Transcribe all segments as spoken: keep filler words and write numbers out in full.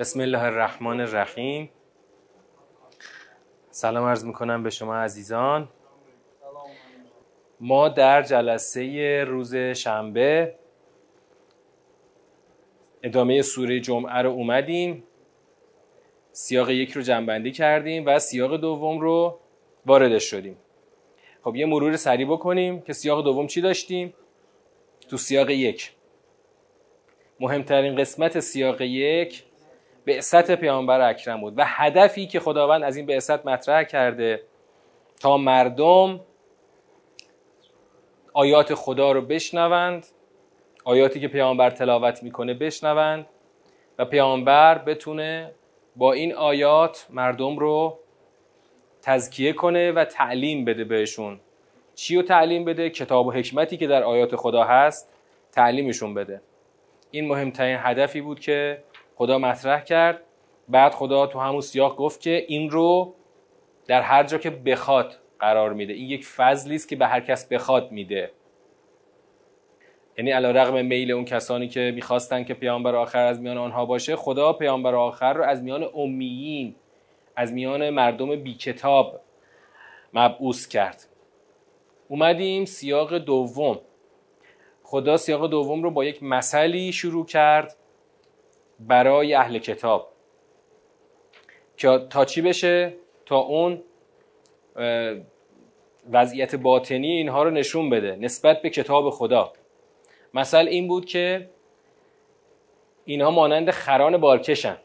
بسم الله الرحمن الرحیم. سلام عرض میکنم به شما عزیزان. ما در جلسه روز شنبه ادامه سوره جمعه رو اومدیم، سیاق یک رو جنببندی کردیم و سیاق دوم رو واردش شدیم. خب یه مرور سریع بکنیم که سیاق دوم چی داشتیم؟ تو سیاق یک مهمترین قسمت سیاق یک بعثت پیامبر اکرم بود و هدفی که خداوند از این بعثت مطرح کرده تا مردم آیات خدا رو بشنوند، آیاتی که پیامبر تلاوت میکنه بشنوند و پیامبر بتونه با این آیات مردم رو تزکیه کنه و تعلیم بده بهشون. چی رو تعلیم بده؟ کتاب و حکمتی که در آیات خدا هست تعلیمشون بده. این مهمترین هدفی بود که خدا مطرح کرد. بعد خدا تو همون سیاق گفت که این رو در هر جا که بخواد قرار میده. این یک فضلی است که به هر کس بخواد میده، یعنی علی رغم میل اون کسانی که میخواستن که پیامبر آخر از میان آنها باشه، خدا پیامبر آخر رو از میان امیین، از میان مردم بی کتاب مبعوث کرد. اومدیم سیاق دوم. خدا سیاق دوم رو با یک مثلی شروع کرد برای اهل کتاب که تا چی بشه؟ تا اون وضعیت باطنی اینها رو نشون بده نسبت به کتاب خدا. مثل این بود که اینها مانند خران بارکشن،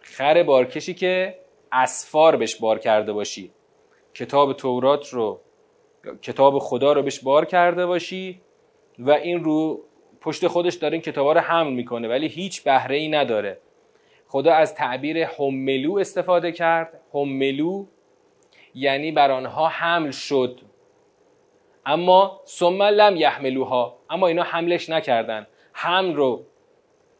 خر بارکشی که اسفار بهش بار کرده باشی، کتاب تورات رو، کتاب خدا رو بهش بار کرده باشی و این رو پشت خودش داره این کتابا رو حمل میکنه ولی هیچ بهره ای نداره. خدا از تعبیر حملو استفاده کرد. حملو یعنی بر آنها حمل شد، اما ثم لم یحملوها، اما اینا حملش نکردن. حمل رو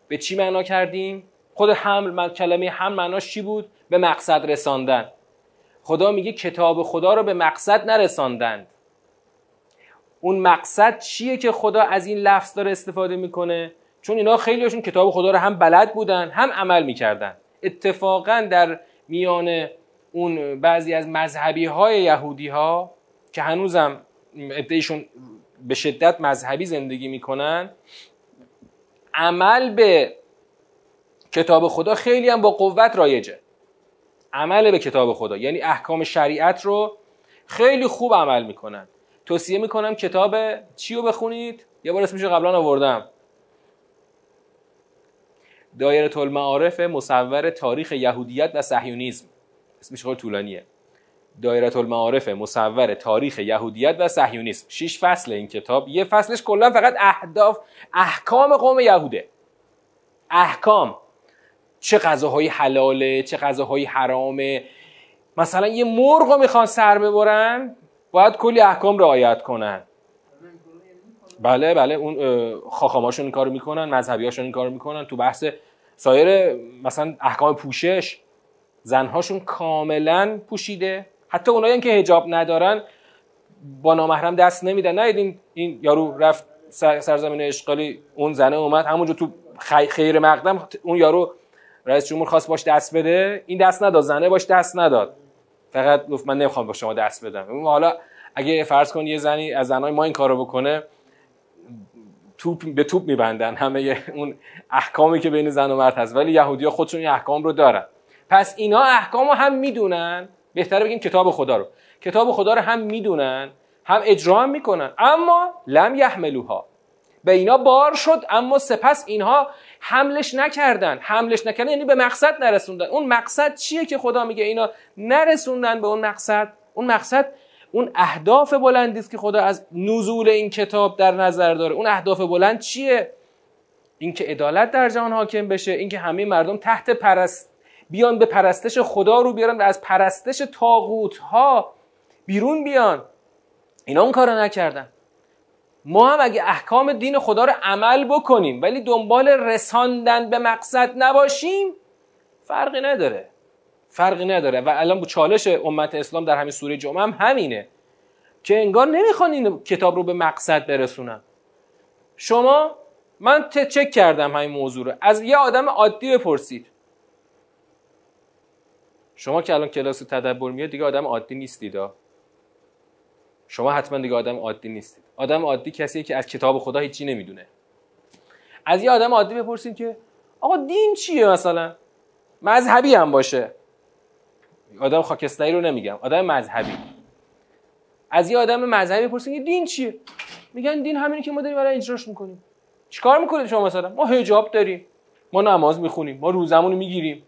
به چی معنا کردیم؟ خود حمل، کلمه حمل معناش چی بود؟ به مقصد رساندن. خدا میگه کتاب خدا رو به مقصد نرساندند. اون مقصد چیه که خدا از این لفظ داره استفاده میکنه؟ چون اینا خیلیشون کتاب خدا رو هم بلد بودن هم عمل میکردن. اتفاقا در میان اون بعضی از مذهبی های یهودی ها که هنوزم ادعیشون به شدت مذهبی زندگی میکنن، عمل به کتاب خدا خیلی هم با قوت رایجه. عمل به کتاب خدا یعنی احکام شریعت رو خیلی خوب عمل میکنن. توصیه میکنم کتاب چی رو بخونید؟ یه بار اسمش رو قبلا آوردم، دایره المعارف مصور تاریخ یهودیت و صهیونیسم. اسمش خیلی طولانیه، دایره المعارف مصور تاریخ یهودیت و صهیونیسم. شش فصل این کتاب، یه فصلش کلا فقط اهداف احکام قوم یهوده. احکام، چه غذاهایی حلاله، چه غذاهایی حرامه. مثلا یه مرغ رو میخوان سر ببرن، باید کلی احکام رعایت کنن. بله بله، اون خاخاماشون این کارو میکنن، مذهبیاشون این کارو میکنن. تو بحث سایر مثلا احکام پوشش، زنهاشون کاملا پوشیده. حتی اونایی که حجاب ندارن با نامحرم دست نمیدن. نه این این یارو رفت سرزمین اشغالی، اون زنه اومد همونجا تو خیر مقدم، اون یارو رئیس جمهور خواست باش دست بده، این دست نداد، زنه باش دست نداد، فقط گفت من نمیخوام با شما دست بدم. حالا اگه فرض کن یه زنی از زنای ما این کارو بکنه، توپ به توپ میبندن همه اون احکامی که بین زن و مرد هست. ولی یهودی‌ها خودشون این احکام رو دارن. پس اینا احکامو هم میدونن، بهتره بگیم کتاب خدا رو، کتاب خدا رو هم میدونن، هم اجرا میکنن، اما لم یحملوها، به اینا بار شد اما سپس اینها حملش نکردن. حملش نکردن یعنی به مقصد نرسوندن. اون مقصد چیه که خدا میگه اینا نرسوندن به اون مقصد؟ اون مقصد اون اهداف بلندی است که خدا از نزول این کتاب در نظر داره. اون اهداف بلند چیه؟ اینکه عدالت در جهان حاکم بشه، اینکه همه مردم تحت پرست بیان، به پرستش خدا رو بیارن و از پرستش طاغوت ها بیرون بیان. اینا اون کارو نکردن. ما هم اگه احکام دین خدا رو عمل بکنیم ولی دنبال رساندن به مقصد نباشیم فرقی نداره، فرقی نداره. و الان چالش امت اسلام در همین سوره جمعه هم همینه که انگار نمیخوان این کتاب رو به مقصد برسونن. شما، من چک کردم همین موضوع رو، از یه آدم عادی بپرسید شما که الان کلاس تدبر میاد دیگه آدم عادی نیستید. شما حتما دیگه آدم عادی نیستید. آدم عادی کسیه که از کتاب خدا هیچی نمیدونه. از یه آدم عادی بپرسید که آقا دین چیه، مثلا مذهبی هم باشه، آدم خاکستری رو نمیگم، آدم مذهبی، از یه آدم مذهبی بپرسید که دین چیه، میگن دین همینی که ما داریم برای اجراش میکنیم. چیکار میکنید شما؟ مثلا ما حجاب داریم، ما نماز میخونیم، ما روزمون رو میگیریم،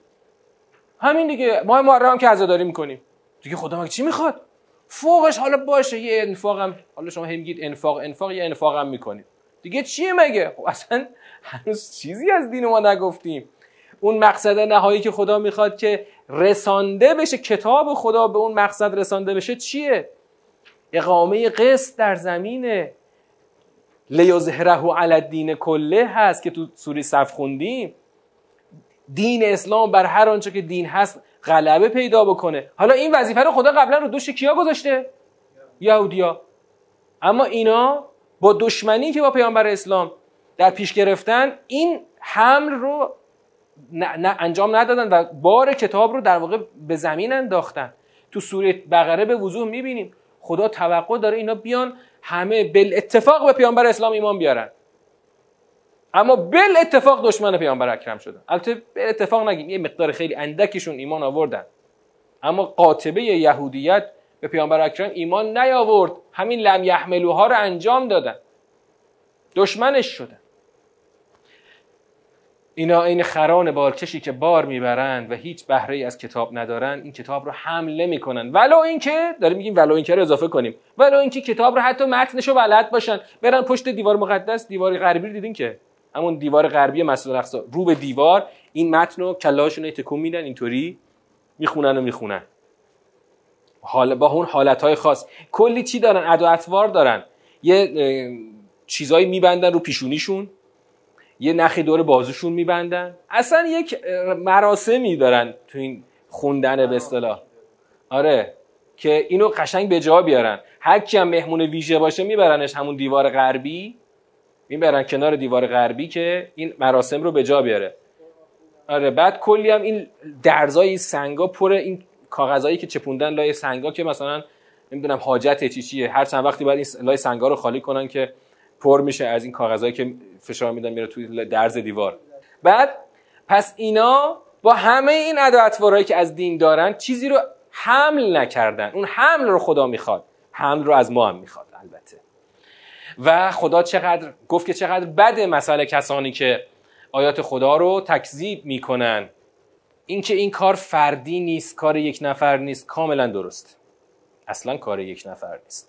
همین دیگه. ما محرم که عزاداری میکنیم دیگه. خدا مگه چی میخواد فوقش؟ حالا باشه یه انفاقم، حالا شما هم میگید انفاق انفاق یه انفاقم میکنید دیگه. چیه مگه؟ اصلا هنوز چیزی از دین ما نگفتیم. اون مقصد نهایی که خدا میخواد که رسانده بشه، کتاب خدا به اون مقصد رسانده بشه چیه؟ اقامه قسط در زمینه. لیظهره علی الدین کله هست که تو سوره صف خوندیم. دین اسلام بر هر آنچه که دین هست غلبه پیدا بکنه. حالا این وظیفه رو خدا قبلا رو دوش کیا گذاشته؟ یهودیا. اما اینا با دشمنی که با پیامبر اسلام در پیش گرفتن این حمل رو نه نه انجام ندادن و بار کتاب رو در واقع به زمین انداختن. تو سوره بقره به وضوح میبینیم خدا توقع داره اینا بیان همه بل اتفاق به پیامبر اسلام ایمان بیارن، اما بل اتفاق دشمن پیامبر اکرم شدن. البته بل اتفاق نگیم، یه مقدار خیلی اندکشون ایمان آوردن، اما قاطبه یهودیت به پیامبر اکرم ایمان نیاورد. همین لم یحملوها رو انجام دادن، دشمنش شدن. اینا این خران بارکشی که بار میبرن و هیچ بهره ای از کتاب ندارن، این کتاب رو حمله میکنن. ولو اینکه داریم میگیم ولو اینکه رو اضافه کنیم، ولو اینکه کتاب رو حتی متنش رو بلد باشن، برن پشت دیوار مقدس، دیوار غربی رو دیدین که همون دیوار غربی مسجد الاقصی رو به دیوار، این متن رو کلاشون تکون میدن، اینطوری میخونن و میخونن. حالا با اون حالتهای خاص کلی چی دارن؟ ادا اطوار دارن، یه چیزایی میبندن رو پیشونیشون، یه نخی دور بازوشون میبندن، اصلا یک مراسمی دارن تو این خوندن به اصطلاح. آره، که اینو قشنگ به جا بیارن. هر کی هم مهمون ویژه باشه میبرنش همون دیوار غربی، میبرن کنار دیوار غربی که این مراسم رو به جا بیاره. آره، بعد کلی هم این درزای سنگا پر این کاغذایی که چپوندن لای سنگا که مثلا نمیدونم حاجت چی چیه، هر چند وقتی باید این لای سنگا رو خالی کنن که پر میشه از این کاغذایی که فشار میدن میره توی درز دیوار. بعد پس اینا با همه این ادا اطوارهایی که از دین دارن چیزی رو حمل نکردن. اون حمل رو خدا میخواد، حمل رو از ما هم میخواد البته. و خدا چقدر گفت که چقدر بده مسئله کسانی که آیات خدا رو تکذیب میکنن. اینکه این کار فردی نیست، کار یک نفر نیست، کاملا درست. اصلا کار یک نفر نیست.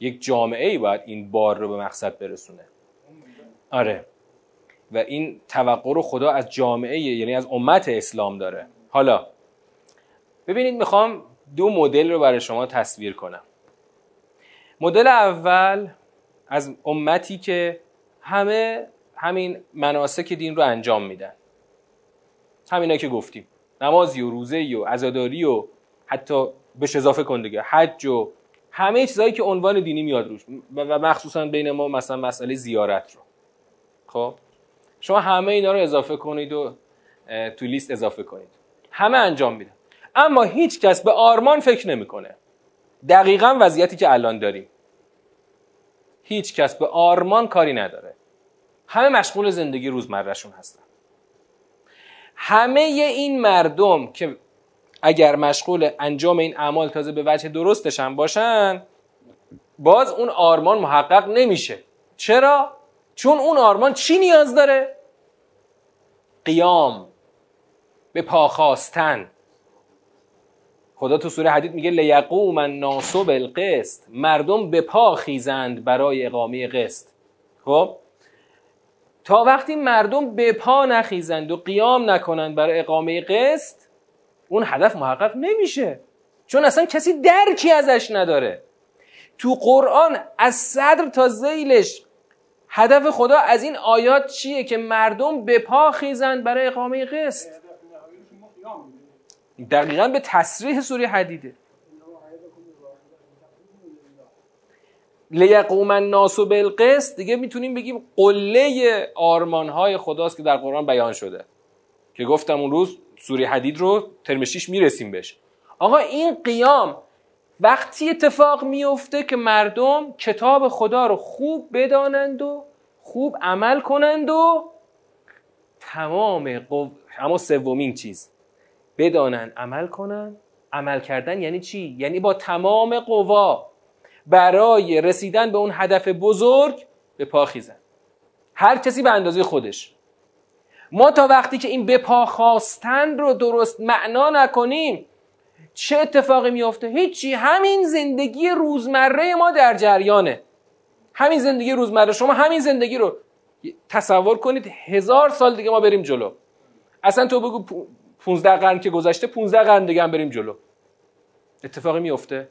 یک جامعه ای باید این بار رو به مقصد برسونه. آره، و این توقع رو خدا از جامعه یعنی از امت اسلام داره. حالا ببینید، میخوام دو مدل رو برای شما تصویر کنم. مدل اول از امتی که همه همین مناسک دین رو انجام میدن، همینا که گفتیم، نمازی و روزه‌ای و عزاداری و حتی بهش اضافه کن دیگه حج و همه چیزایی که عنوان دینی میاد روش، و مخصوصا بین ما مثلا مسئله زیارت رو. خب شما همه اینا رو اضافه کنید و تو لیست اضافه کنید، همه انجام میدن، اما هیچ کس به آرمان فکر نمیکنه. دقیقاً وضعیتی که الان داریم، هیچ کس به آرمان کاری نداره، همه مشغول زندگی روزمرهشون هستن. همه این مردم که اگر مشغول انجام این اعمال تازه به وجه درستش هم باشن، باز اون آرمان محقق نمیشه. چرا؟ چون اون آرمان چی نیاز داره؟ قیام، به پاخواستن. خدا تو سوره حدید میگه لیقوم الناس بالقسط، مردم به پا خیزند برای اقامه قسط. خب تا وقتی مردم به پا نخیزند و قیام نکنند برای اقامه قسط، اون هدف محقق نمیشه، چون اصلا کسی درکی ازش نداره. تو قرآن از صدر تا ذیلش هدف خدا از این آیات چیه؟ که مردم به پا خیزند برای اقامه قسط. دقیقاً به تصریح سوره حدیده، لیقوم الناس بالقسط. دیگه میتونیم بگیم قله آرمانهای خداست که در قرآن بیان شده، که گفتم اون روز سوره حدید رو ترم شش میرسیم بهش. آقا این قیام وقتی اتفاق میفته که مردم کتاب خدا رو خوب بدانند و خوب عمل کنند و تمام قو... اما سومین چیز بدانند عمل کنند. عمل کردن یعنی چی؟ یعنی با تمام قوا برای رسیدن به اون هدف بزرگ به پا خیزن، هر کسی به اندازه خودش. ما تا وقتی که این به پا خواستن رو درست معنا نکنیم چه اتفاقی میفته؟ هیچی. همین زندگی روزمره ما در جریانه، همین زندگی روزمره. شما همین زندگی رو تصور کنید هزار سال دیگه ما بریم جلو. اصلا تو بگو پونزده قرن که گذشته، پونزده قرن دیگه هم بریم جلو. اتفاقی میفته؟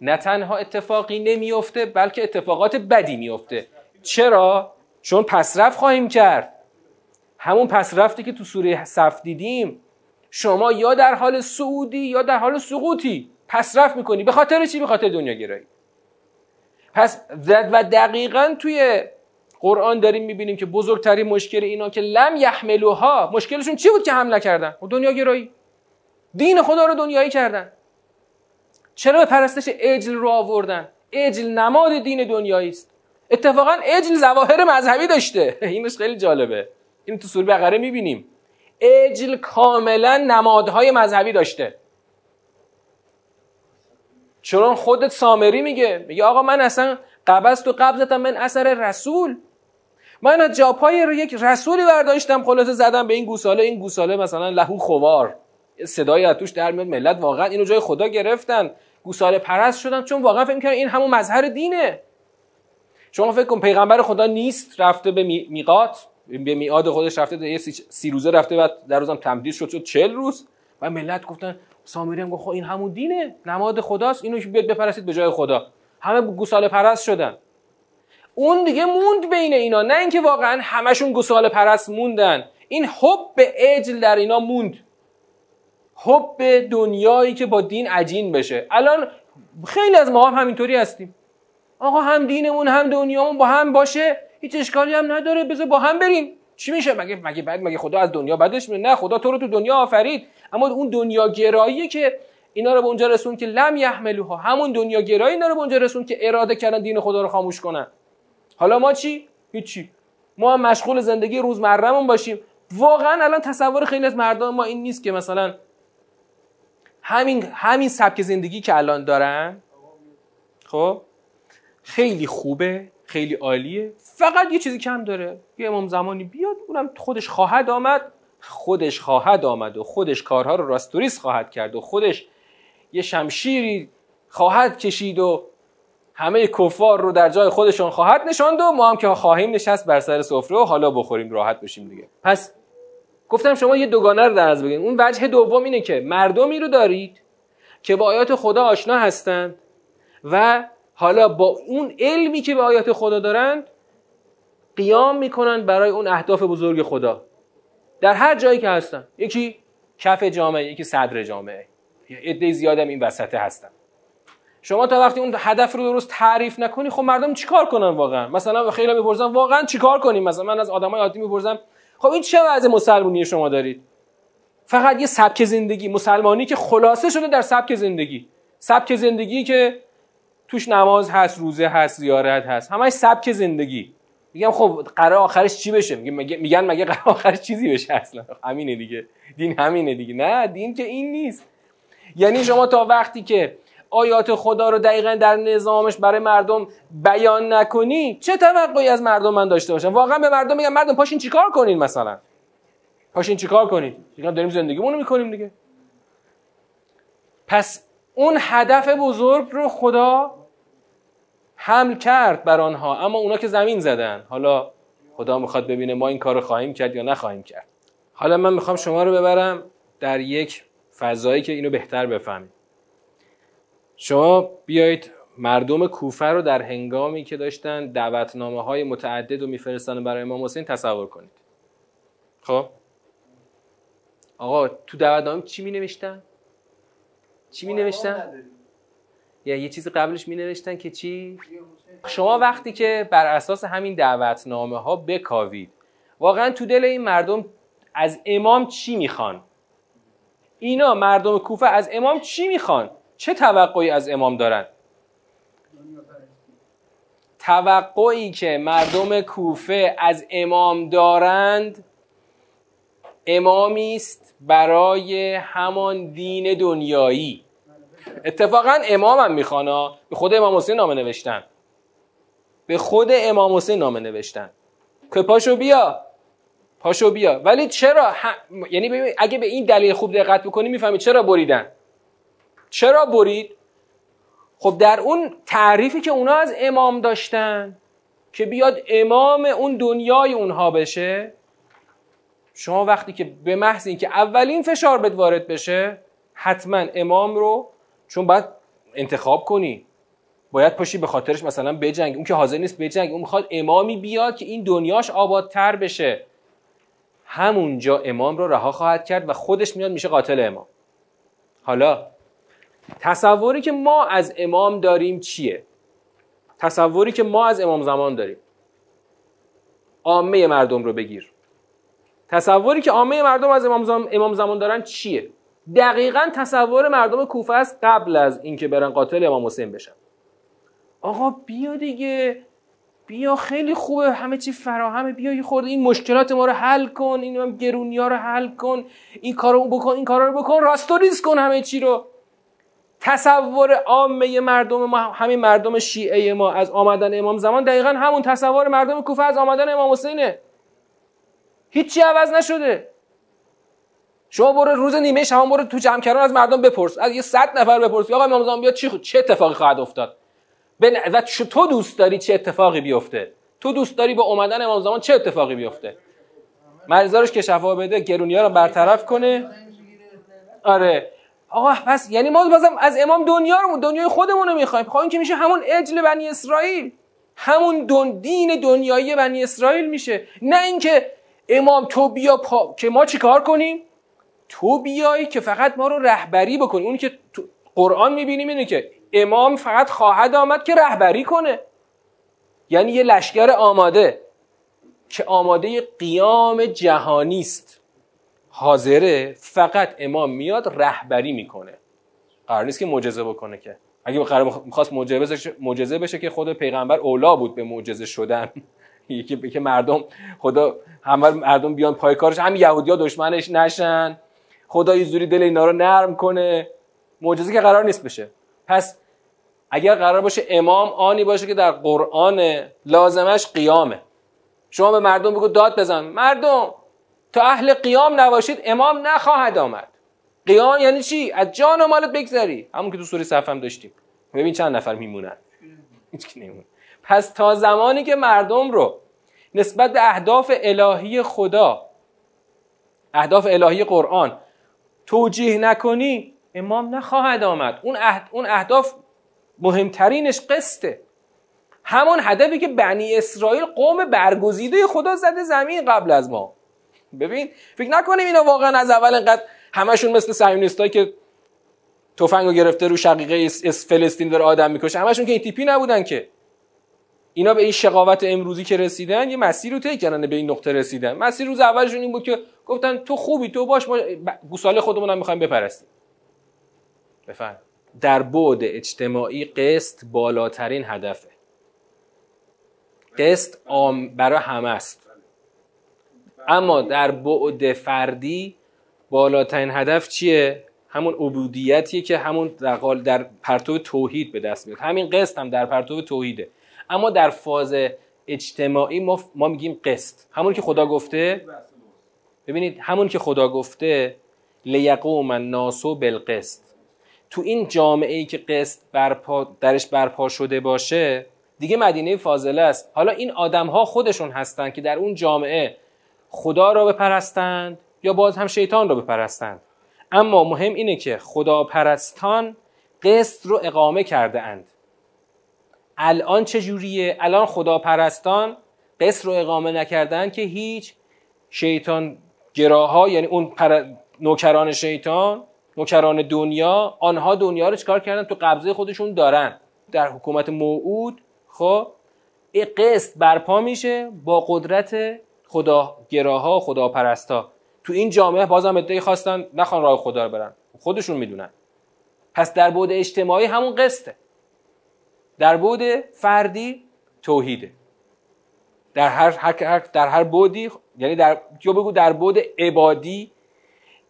نه تنها اتفاقی نمیفته بلکه اتفاقات بدی میفته. چرا؟ چون پسرفت خواهیم کرد. همون پسرفتی که تو سوره صف دیدیم، شما یا در حال صعودی یا در حال سقوطی. پسرفت میکنی به خاطر چی؟ به خاطر دنیا گرایی. پس و دقیقاً توی قرآن داریم میبینیم که بزرگترین مشکل اینا که لم یحملوها، مشکلشون چی بود که حمل نکردن؟ دنیا گرایی. دین خدا رو دنیایی کردن. چرا به پرستش عجل رو آوردن؟ عجل نماد دین دنیایی است. اتفاقاً عجل ظواهر مذهبی داشته. اینش خیلی جالبه. این تو سوره بقره میبینیم. عجل کاملا نمادهای مذهبی داشته. چون خودت سامری میگه، میگه آقا من اصلا قبضت و قبضتم من اثر رسول، من از جاپای یک رسولی برداشتم خلاصه زدم به این گوساله، این گوساله مثلا لهو خوار، صدایی از توش در میاد. ملت واقعا اینو جای خدا گرفتن، گوساله پرست شدن، چون واقعا فکر میکنن این همون مظهر دینه. شما فکر کن پیغمبر خدا نیست، رفته به میقات، به میعاد خودش رفته، یه سی روزه رفته، بعد در روزم تمدید شد شد چهل روز. و ملت گفتن، سامری هم گفت خب این همون دینه، نماد خداست، اینو بیاد بپرستید به جای خدا. همه گوساله پرست شدن. اون دیگه موند بین اینا، نه اینکه واقعا همشون گوساله پرست موندن، این حب به عجل در اینا موند، حب به دنیایی که با دین عجین بشه. الان خیلی از ما هم همینطوری هستیم، آقا هم دینمون هم دنیامون با هم باشه، هیچ اشکالی هم نداره، بذار با هم بریم. چی میشه؟ مگه مگه بعد مگه خدا از دنیا بعدش میاد؟ نه، خدا تو رو تو دنیا آفرید، اما اون دنیا گراییه که اینا رو به اونجا رسون که لم یحملوها، همون دنیا گرایی اینا رو به اونجا رسون که اراده کردن دین خدا رو خاموش کنن. حالا ما چی؟ هیچی. ما هم مشغول زندگی روزمرهمون باشیم. واقعا الان تصور خیلی از مردم ما این نیست که مثلا همین همین سبک زندگی که الان دارن خب خیلی خوبه، خیلی عالیه، فقط یه چیزی کم داره، یه امام زمانی بیاد، اونم خودش خواهد آمد، خودش خواهد آمد و خودش کارها رو راستوریس خواهد کرد و خودش یه شمشیری خواهد کشید و همه کفار رو در جای خودشون خواهد نشاند و ما هم که خواهیم نشست بر سر سفره و حالا بخوریم راحت بشیم دیگه. پس گفتم شما یه دوگانه رو در از بگین. اون وجه دوم اینه که مردمی رو دارید که با آیات خدا آشنا هستند و حالا با اون علمی که به آیات خدا دارند قیام میکنن برای اون اهداف بزرگ خدا در هر جایی که هستن. یکی کف جامعه، یکی صدر جامعه، عده زیاد هم این وسطه هستن. شما تا وقتی اون هدف رو درست تعریف نکنی خب مردم چیکار کنن واقعا؟ مثلا خیلی میپرسن واقعا چیکار کنیم؟ مثلا من از آدمای عادی میپرسم خب این چه وضع مسلمانی شما دارید؟ فقط یه سبک زندگی مسلمانی که خلاصه شده در سبک زندگی، سبک زندگی که توش نماز هست، روزه هست، زیارت هست، همش سبک زندگی. میگم خب قرار آخرش چی بشه؟ میگم میگن مگه قرار آخرش چیزی بشه؟ اصلا همینه دیگه، دین همینه دیگه. نه، دین که این نیست. یعنی شما تا وقتی که آیات خدا رو دقیقاً در نظامش برای مردم بیان نکنی چه توقعی از مردم من داشته باشم؟ واقعا به مردم میگم مردم پاشین چیکار کنین؟ مثلا پاشین چیکار کنین؟ میگم داریم زندگیمون رو میکنیم دیگه. پس اون هدف بزرگ رو خدا حمل کرد بر آنها، اما اونا که زمین زدن. حالا خدا میخواد ببینه ما این کار رو خواهیم کرد یا نخواهیم کرد. حالا من میخوام شما رو ببرم در یک فضایی که اینو بهتر بفهمید. شما بیایید مردم کوفه رو در هنگامی که داشتن دعوتنامه های متعدد رو میفرستن برای امام حسین تصور کنید. خب آقا تو دعوتنامه چی مینوشتن؟ چی مینوشتن؟ یا یه چیز قبلش مینوشتن که چی؟ شما وقتی که بر اساس همین دعوتنامه ها بکاوید واقعا تو دل این مردم از امام چی میخوان؟ اینا مردم کوفه از امام چی میخوان؟ چه توقعی از امام دارن؟ توقعی که مردم کوفه از امام دارند امامی است برای همان دین دنیایی. اتفاقا امام هم میخوان، به خود امام حسین نامه نوشتن، به خود امام حسین نامه نوشتن که پاشو بیا، پاشو بیا. ولی چرا ه... یعنی ببین اگه به این دلیل خوب دقت بکنی میفهمی چرا بریدن، چرا برید. خب در اون تعریفی که اونا از امام داشتن که بیاد امام اون دنیای اونها بشه، شما وقتی که به محض این که اولین فشار بهت وارد بشه حتما امام رو، چون باید انتخاب کنی، باید پاشی به خاطرش مثلا بجنگ. اون که حاضر نیست بجنگ، اون میخواد امامی بیاد که این دنیاش آبادتر بشه، همونجا امام رو رها خواهد کرد و خودش میاد میشه قاتل امام. حالا تصوری که ما از امام داریم چیه؟ تصوری که ما از امام زمان داریم، عامه مردم رو بگیر، تصوری که عامه مردم از امام زمان, امام زمان دارن چیه؟ دقیقاً تصور مردم کوفه است قبل از اینکه برن قاتل امام حسین بشن. آقا بیا دیگه، بیا، خیلی خوبه، همه چی فراهمه، بیا یه خورده این مشکلات ما رو حل کن، این هم گرونی‌ها رو حل کن، این کارو بکن، این کارا رو بکن، راستوریز کن همه چی رو. تصور عامه مردم ما، همین مردم شیعه ما، از آمدن امام زمان دقیقاً همون تصور مردم کوفه از آمدن امام حسینه. هیچی عوض نشده. شما برو روز نیمه شما برو تو جمع‌کران از مردم بپرس، از یه صد نفر بپرس آقا امام زمان بیاد چی خود؟ چه اتفاقی خواهد افتاد؟ بن... و تو دوست داری چه اتفاقی بیفته؟ تو دوست داری با اومدن امام زمان چه اتفاقی بیفته؟ مرزارش که شفا بده، گرونی‌ها رو برطرف کنه. آره آقا پس یعنی ما بازم از امام دنیا رو، دنیای خودمون رو می‌خوایم. خواهیم که میشه همون عجل بنی اسرائیل، همون دون... دین دنیایی بنی اسرائیل میشه. نه اینکه امام تو بیا پا... که ما چیکار کنیم؟ تو بیایی که فقط ما رو رهبری بکنی. اون که تو قرآن می‌بینیم اینه که امام فقط خواهد آمد که رهبری کنه، یعنی یه لشکر آماده که آماده قیام جهانی است، حاضره، فقط امام میاد رهبری میکنه. قرار نیست که معجزه بکنه، که اگه قرار می‌خواست معجزه بشه که خود پیغمبر اولا بود به معجزه شدن، یکی که مردم خدا همه مردم بیان پای کارش، هم یهودی‌ها دشمنش نشن، خدا یه جوری دل اینا رو نرم کنه. معجزه که قرار نیست بشه. پس اگر قرار باشه امام آنی باشه که در قرآن لازمش قیامه، شما به مردم بگو داد بزن مردم تا اهل قیام نباشید امام نخواهد آمد. قیام یعنی چی؟ از جان و مالت بگذری، همون که تو سوره صف هم داشتیم. ببین چند نفر میمونن، هیچ کی نمیمونه. پس تا زمانی که مردم رو نسبت به اهداف الهی خدا، اهداف الهی قرآن توجیه نکنی امام نخواهد آمد. اون, اهد... اون اهداف مهمترینش قسطه، همون هدفی که بنی اسرائیل قوم برگزیده خدا زده زمین قبل از ما. ببین فکر نکنیم اینا واقعا از اول انقدر همشون مثل صهیونیستایی که تفنگو گرفته رو شقیقه اس... اس... فلسطین داره آدم میکشه، همشون که این تیپی نبودن که. اینا به این شقاوت امروزی که رسیدن یه مسیر رو طی کردن، به این نقطه رسیدن. مسیر روز اولشون این بود که گفتن تو خوبی، تو باش، ما گوساله خودمون هم می‌خوایم بپرستیم. بفهم در بعد اجتماعی قسط بالاترین هدفه. قسط عام برای همه است، اما در بعد فردی بالاترین هدف چیه؟ همون عبودیتیه که همون در پرتو توحید به دست میاد. همین قسط هم در پرتو توحیده، اما در فاز اجتماعی ما, ف... ما میگیم قسط، همون که خدا گفته. ببینید همون که خدا گفته لیقوم الناس بالقسط، تو این جامعه‌ای که قسط برپا درش برپا شده باشه دیگه مدینه فاضله است. حالا این آدم‌ها خودشون هستن که در اون جامعه خدا را بپرستند یا باز هم شیطان را بپرستند، اما مهم اینه که خدا پرستان قسط رو اقامه کرده اند. الان چجوریه؟ الان خدا پرستان قسط رو اقامه نکردن که هیچ، شیطان گراها یعنی اون پر... نوکران شیطان، نوکران دنیا، آنها دنیا رو چکار کردن؟ تو قبضه خودشون دارن. در حکومت موعود خب این قسط برپا میشه با قدرت خدا گراها، خدا پرستا. تو این جامعه بازم ادعی خواستن نخوان راه خدا رو برن، خودشون میدونن. پس در بعد اجتماعی همون قسطه، در بعد فردی توحیده، در هر هر در هر بعدی، یعنی در یا بگو در بعد عبادی،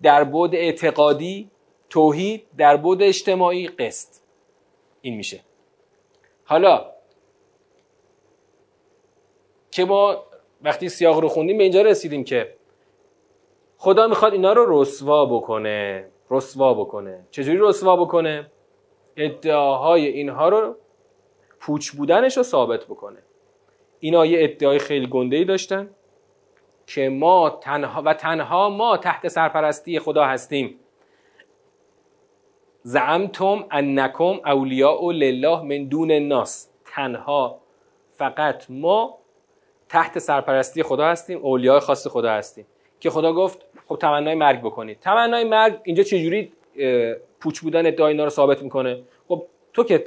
در بعد اعتقادی توحید، در بعد اجتماعی قسط. این میشه. حالا که ما وقتی سیاق رو خوندیم به اینجا رسیدیم که خدا میخواد اینا رو رسوا بکنه. رسوا بکنه چجوری رسوا بکنه؟ ادعاهای اینها رو، پوچ بودنش رو ثابت بکنه. اینا یه ادعای خیلی گنده‌ای داشتن که ما تنها و تنها ما تحت سرپرستی خدا هستیم. زعمتم انکم اولیاء لله من دون الناس، تنها فقط ما تحت سرپرستی خدا هستیم، اولیاء خاص خدا هستیم. که خدا گفت خب تمنای مرگ بکنید. تمنای مرگ اینجا چجوری پوچ بودن ادعای اینا رو ثابت میکنه؟ خب تو که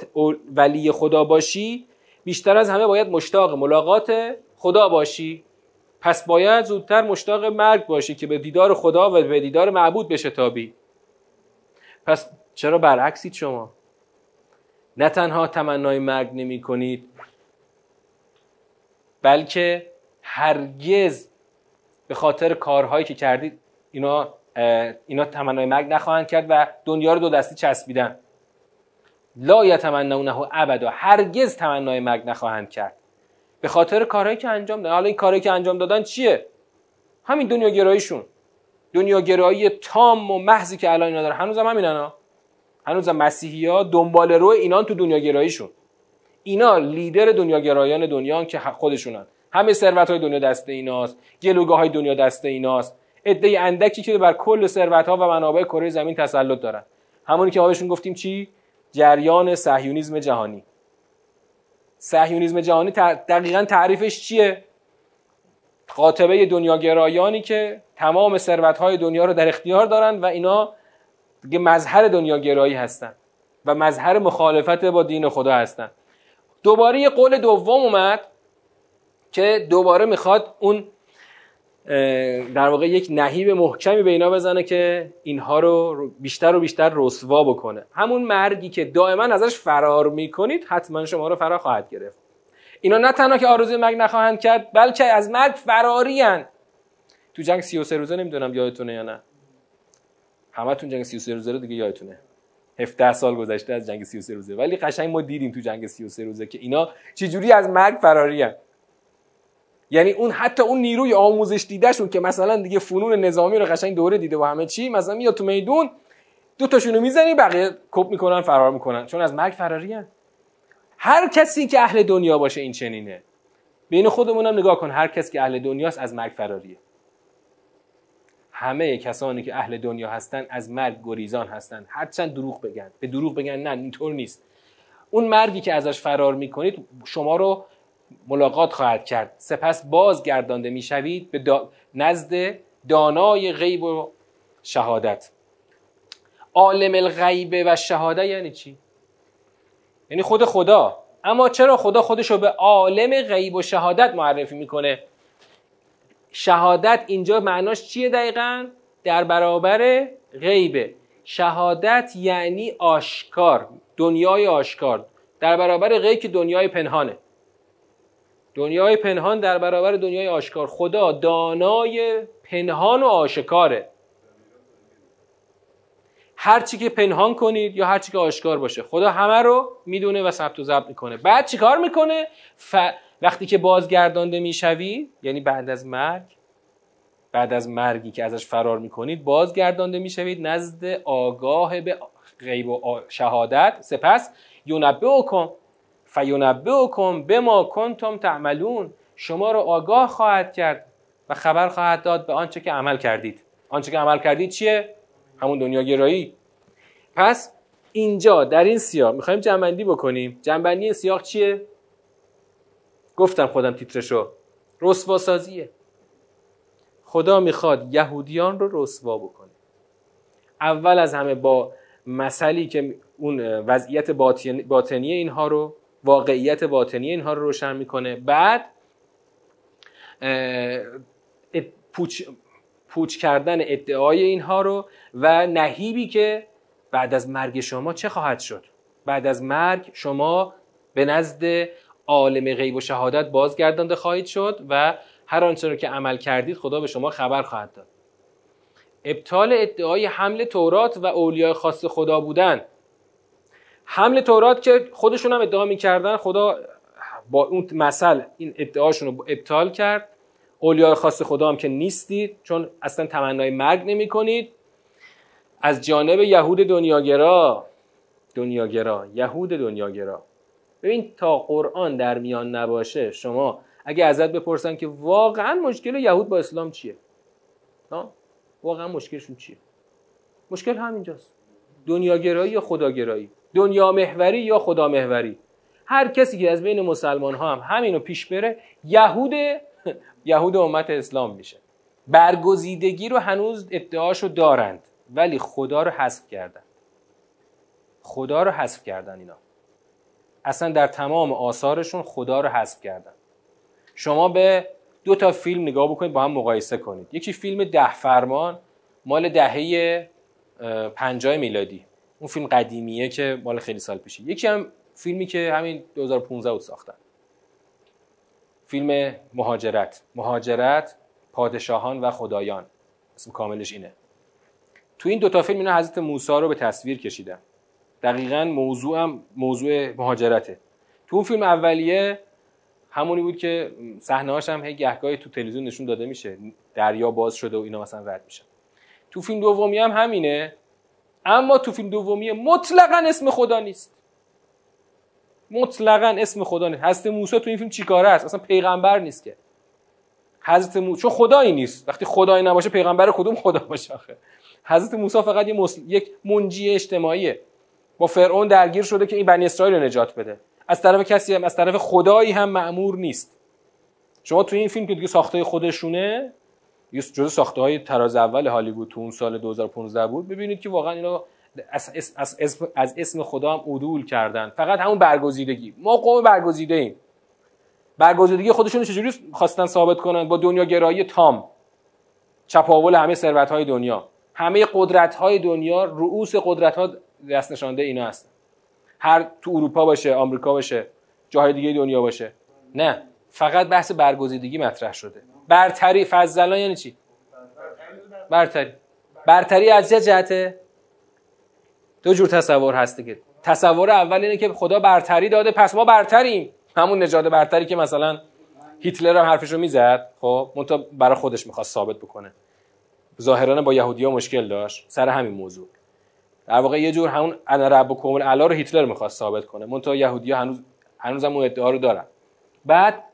ولی خدا باشی بیشتر از همه باید مشتاق ملاقات خدا باشی، پس باید زودتر مشتاق مرگ باشی که به دیدار خدا و به دیدار معبود بشتابی. پس چرا برعکسید شما؟ نه تنها تمنای مرگ نمی کنید، بلکه هرگز به خاطر کارهایی که کردید اینا اینا تمنای مرگ نخواهند کرد و دنیا رو دو دستی چسبیدن. لا یتمنونه ابدا، هرگز تمنای مرگ نخواهند کرد به خاطر کارهایی که انجام دادن. حالا این کارهایی که انجام دادن چیه؟ همین دنیا گراییشون، دنیا گرایی تام و محضی که الان اینا دارن. هنوزم همینانا، هنوزم مسیحی‌ها دنبال رو اینان تو دنیا گراییشون. اینا لیدر دنیا گرایان دنیان که خودشونن. همه ثروت‌های دنیا دست ایناست، گلوگاه‌های دنیا دست ایناست، عده اندکی که بر کل ثروت‌ها و منابع کره زمین تسلط دارن. همونی که ما بهشون گفتیم چی؟ جریان صهیونیسم جهانی. صهیونیسم جهانی دقیقاً تعریفش چیه؟ قاطبه دنیاگرایانی که تمام ثروت‌های دنیا رو در اختیار دارن و اینا دیگه مظهر دنیاگرایی هستن و مظهر مخالفت با دین خدا هستن. دوباره یه قول دوم اومد که دوباره میخواد اون در واقع یک نهیب محکمی به اینا بزنه که اینها رو بیشتر و بیشتر رسوا بکنه. همون مرگی که دائما ازش فرار میکنید حتما شما رو فرا خواهد گرفت. اینا نه تنها که آرزوی مرگ نخواهند کرد، بلکه از مرگ فراری هن. تو جنگ سی و سه روزه، نمیدونم یادتونه یا نه، همه تون جنگ سی و سه روزه رو دیگه یادتونه، هفده سال گذشته از جنگ سی و سه روزه، ولی قشنگ ما دیدیم تو جنگ سی و سه روزه که اینا چجوری از مرگ فراری هن. یعنی اون حتی اون نیروی آموزش دیدهشون که مثلا دیگه فنون نظامی رو قشنگ دوره دیده و همه چی، مثلا میاد تو میدون دو تاشونو میزنی بقیه کپ میکنن فرار میکنن، چون از مرگ فراری هن. هر کسی که اهل دنیا باشه این چنینه. بین خودمونم نگاه کن، هر کسی که اهل دنیاست از مرگ فراریه. همه کسانی که اهل دنیا هستن از مرگ گریزان هستن، هرچند دروغ بگن، به دروغ بگن نه اینطور نیست. اون مرگی که ازش فرار میکنید شما رو ملاقات خواهد کرد، سپس بازگردانده میشوید به دا... نزد دانای غیب و شهادت. عالم الغیب و شهادت یعنی چی؟ یعنی خود خدا. اما چرا خدا خودشو به عالم غیب و شهادت معرفی میکنه؟ شهادت اینجا معناش چیه دقیقاً؟ در برابر غیبه. شهادت یعنی آشکار، دنیای آشکار در برابر غیب که دنیای پنهانه. دنیای پنهان در برابر دنیای آشکار. خدا دانای پنهان و آشکاره. هر چی که پنهان کنید یا هر چی که آشکار باشه، خدا همه رو میدونه و ثبت و ضبط میکنه. بعد چی کار میکنه؟ ف... وقتی که بازگردانده میشوی، یعنی بعد از مرگ، بعد از مرگی که ازش فرار میکنید، بازگردانده میشوید نزد آگاه به غیب و آ... شهادت. سپس یونبئکم فینبئکم بما کنتم تعملون، شما رو آگاه خواهد کرد و خبر خواهد داد به آنچه که عمل کردید. آنچه که عمل کردید چیه؟ همون دنیا گرایی. پس اینجا در این سیاق میخوایم جنبندی بکنیم. جنبندی این سیاق چیه؟ گفتم خودم تیترشو، رسوا سازیه. خدا میخواد یهودیان رو رسوا بکنه. اول از همه با مسئله‌ای که اون وضعیت باطنی, باطنی اینها رو، واقعیت باطنی اینها رو روشن میکنه. بعد پوچ پوچ کردن ادعای اینها رو و نهیبی که بعد از مرگ شما چه خواهد شد. بعد از مرگ شما به نزد عالم غیب و شهادت بازگردانده خواهید شد و هر آنچه رو که عمل کردید خدا به شما خبر خواهد داد. ابطال ادعای حمل تورات و اولیاء خاص خدا بودن. حمل تورات که خودشون هم ادعا می‌کردن، خدا با اون مثل این ادعاشون رو ابطال کرد. اولیاء خاص خدا هم که نیستید، چون اصلا تمنای مرگ نمی‌کنید. از جانب یهود دنیاگرا دنیاگرا یهود دنیاگرا ببین، تا قرآن در میان نباشه، شما اگه ازت بپرسن که واقعا مشکل یهود با اسلام چیه، ها واقعا مشکلشون چیه، مشکل همینجاست. دنیاگرایی یا خداگرایی، دنیا محوری یا خدا محوری. هر کسی که از بین مسلمان ها هم همینو پیش بره یهود یهود امت اسلام میشه. برگزیدگی رو هنوز ادعاشو دارند ولی خدا رو حذف کردن. خدا رو حذف کردن اینا. اصلا در تمام آثارشون خدا رو حذف کردن. شما به دو تا فیلم نگاه بکنید، با هم مقایسه کنید. یکی فیلم ده فرمان مال دهه پنجاه میلادی، اون فیلم قدیمیه که مال خیلی سال پیشه. یکی هم فیلمی که همین دو هزار و پانزده ساختن، فیلم مهاجرت مهاجرت پادشاهان و خدایان، اسم کاملش اینه. تو این دوتا فیلم اینا حضرت موسی رو به تصویر کشیدن. دقیقاً موضوعم موضوع مهاجرته. تو اون فیلم اولیه همونی بود که صحنه‌هاش هم هی گهگاهی تو تلویزیون نشون داده میشه، دریا باز شده و اینا مثلا رد میشن. تو فیلم دومی هم همینه، اما تو فیلم دومی مطلقاً اسم خدا نیست. مطلقاً اسم خدا نیست. حضرت موسی تو این فیلم چیکاره است؟ اصلا پیغمبر نیست که. حضرت موسی چون خدایی نیست. وقتی خدایی نباشه پیغمبر کدوم خدا باشه آخه؟ حضرت موسی فقط یه مسل... یک منجی اجتماعیه. با فرعون درگیر شده که این بنی اسرائیل رو نجات بده. از طرف کسی هم از طرف خدایی هم مأمور نیست. شما تو این فیلم که دیگه ساخته خودشونه، یه جزء ساخته های طراز اول هالیوود تو اون سال دو هزار و پانزده بود، ببینید که واقعا اینا از اسم از اسم از اسم خدا هم عدول کردن. فقط همون برگزیدگی. ما قوم برگزیده ایم. برگزیدگی خودشون رو چجوری خواستن ثابت کنن؟ با دنیاگرایی تام. چپاول همه ثروت‌های دنیا، همه قدرت‌های دنیا، رؤوس قدرت‌ها دست نشانده اینا هستن. هر تو اروپا باشه، آمریکا باشه، جاهای دیگه دنیا باشه، نه، فقط بحث برگزیدگی مطرح شده. برتری فضلان یعنی چی؟ برتری برتری از چه جهته؟ دو جور تصور هست دیگه. تصور اول اینه که خدا برتری داده پس ما برتریم، همون نژاد برتری که مثلا هیتلر هم حرفشو میزد، خب منتها برای خودش میخواست ثابت بکنه. ظاهرانه با یهودی‌ها مشکل داشت سر همین موضوع. در واقع یه جور همون انا ربکم الاعلی رو هیتلر میخواست ثابت کنه، منتها یهودی‌ها هنوز هنوز هم اون ادعا رو دارن. بعد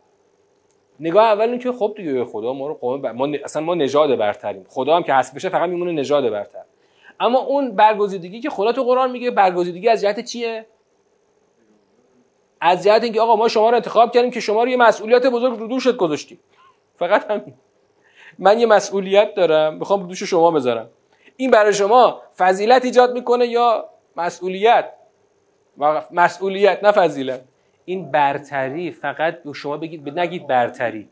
نگاه اول این که خب دیگه خدا ما رو قوم بر... ما ن... اصلا ما نژاد برتریم، خدا هم که حذف بشه فقط میمونه نژاد برتر. اما اون برگزیدگی که خدا تو قرآن میگه، برگزیدگی از جهت چیه؟ از جهت اینکه آقا ما شما رو انتخاب کردیم که شما رو یه مسئولیت بزرگ رو دوشت گذاشتیم، فقط همین. من یه مسئولیت دارم میخوام رو دوش شما بذارم، این برای شما فضیلت ایجاد میکنه یا مسئولیت؟ مسئولیت نه فضیلت. این برتری فقط شما بگید، نگید برتری.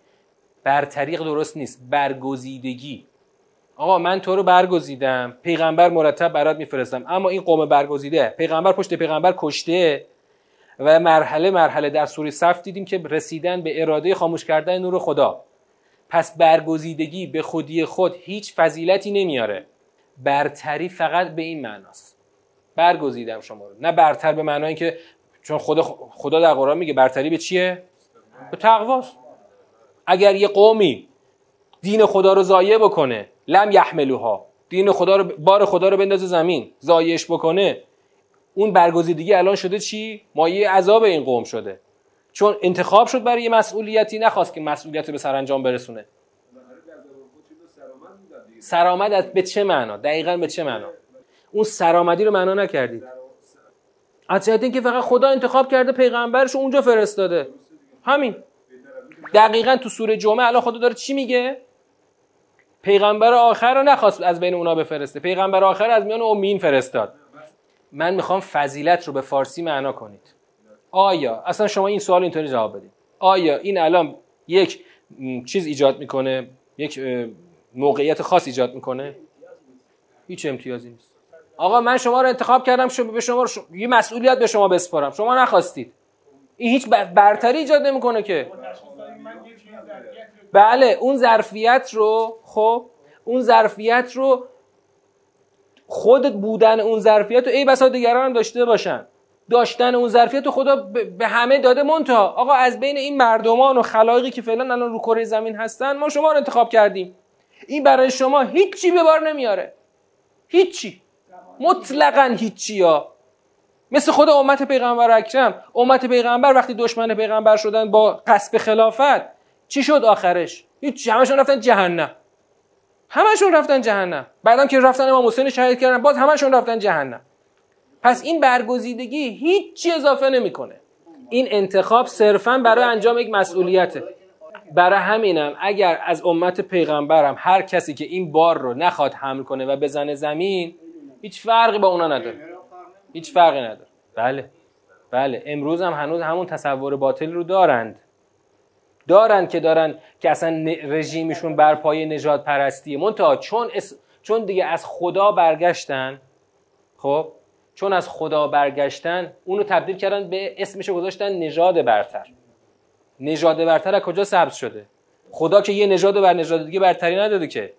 برتری درست نیست، برگزیدگی. آقا من تو رو برگزیدم، پیغمبر مرتب برات میفرستم، اما این قوم برگزیده پیغمبر پشت پیغمبر کشته و مرحله مرحله در سوره صف دیدیم که رسیدن به اراده خاموش کردن نور خدا. پس برگزیدگی به خودی خود هیچ فضیلتی نمیاره. برتری فقط به این معناست، برگزیدم شما رو، نه برتر به معنای که چون خدا خدا در قرآن میگه برتری به چیه؟ به تقواست. اگر یه قومی دین خدا رو ضایع بکنه، لم یحملوها، دین خدا رو، بار خدا رو بندازه زمین، ضایعش بکنه، اون برگزیدگی الان شده چی؟ مایه عذاب این قوم شده، چون انتخاب شد برای یه مسئولیتی، نخواست که مسئولیت رو به سرانجام برسونه. سرآمد به چه معنا؟ دقیقاً به چه معنا؟ اون سرآمدی رو معنا نکردید. از جهت اینکه فقط خدا انتخاب کرده پیغمبرش رو اونجا فرستاده. همین. دقیقاً تو سوره جمعه الان خدا داره چی میگه؟ پیغمبر آخر رو نخواست از بین اونا بفرسته. پیغمبر آخر از میان امیین فرستاد. من میخوام فضیلت رو به فارسی معنا کنید. آیا اصلا شما این سوال اینطوری جواب بدید؟ آیا این الان یک چیز ایجاد میکنه؟ یک موقعیت خاص ایجاد میکنه؟ هیچ امتیازی نیست. آقا من شما رو انتخاب کردم، شما به شما ش... یه مسئولیت به شما بسپارم، شما نخواستید. این هیچ برتری ایجاد نمیکنه که. بله، اون ظرفیت رو خب اون ظرفیت رو خودت بودن اون ظرفیت رو ای بسا دیگران هم داشته باشن. داشتن اون ظرفیت رو خدا به همه داده، منتها آقا از بین این مردمان و خلایقی که فعلا الان رو کره زمین هستن ما شما رو انتخاب کردیم. این برای شما هیچی به بار نمیاره، هیچی، مطلقاً هیچی ها. مثل خود امت پیغمبر اکرم، امت پیغمبر وقتی دشمن پیغمبر شدن با قصب خلافت چی شد آخرش؟ هیچ، همشون رفتن جهنم، همشون رفتن جهنم. بعدم که رفتن امام حسین شهید کردن، باز همشون رفتن جهنم. پس این برگزیدگی هیچی اضافه نمیکنه. این انتخاب صرفاً برای انجام یک مسئولیته. برای همینم اگر از امت پیغمبرم هر کسی که این بار رو نخواد حمل کنه و بزنه زمین، هیچ فرقی با اونا نداره، هیچ فرقی نداره. بله بله، امروز هم هنوز همون تصور باطل رو دارند دارند که دارن که اصلا رژیمشون بر پایه نجات پرستیه. منتها چون اس... چون دیگه از خدا برگشتن، خب چون از خدا برگشتن اونو تبدیل کردن به اسمش گذاشتن نژاد برتر. نژاد برتر از کجا سبز شده؟ خدا که یه نژاد بر نژاد دیگه برتری نداده که.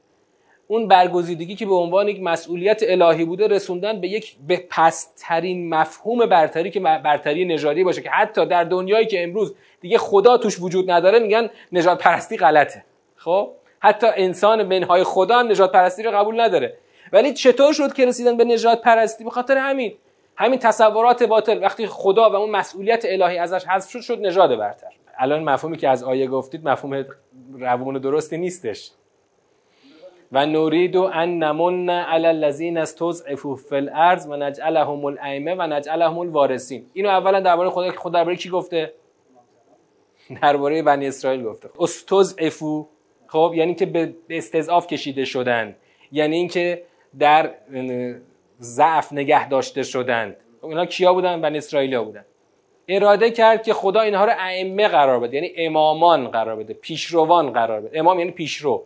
اون برگزیدگی که به عنوان یک مسئولیت الهی بوده رسوندن به یک به پست‌ترین مفهوم برتری که برتری نژادی باشه، که حتی در دنیایی که امروز دیگه خدا توش وجود نداره میگن نژاد پرستی غلطه. خب حتی انسان منهای خدا هم نژاد پرستی رو قبول نداره. ولی چطور شد که رسیدن به نژاد پرستی؟ به خاطر همین همین تصورات باطل. وقتی خدا و اون مسئولیت الهی ازش حذف شد، شد نژاد برتر. الان مفهومی که از آیه گفتید مفهوم روون درستی نیستش. و نورید ان نمن علی الذین استضعفوا فی الارض و نجعلهم الائمه و نجعلهم الوارثین. اینو اولا درباره خدا که خدا درباره کی گفته؟ درباره بنی اسرائیل گفته. استضعفوا، خب یعنی که به استضعاف کشیده شدند، یعنی اینکه در ضعف نگه داشته شدند. اونا کیا بودن؟ بنی اسرائیلیا بودن. اراده کرد که خدا اینها رو ائمه قرار بده، یعنی امامان قرار بده، پیشروان قرار بده. امام یعنی پیشرو.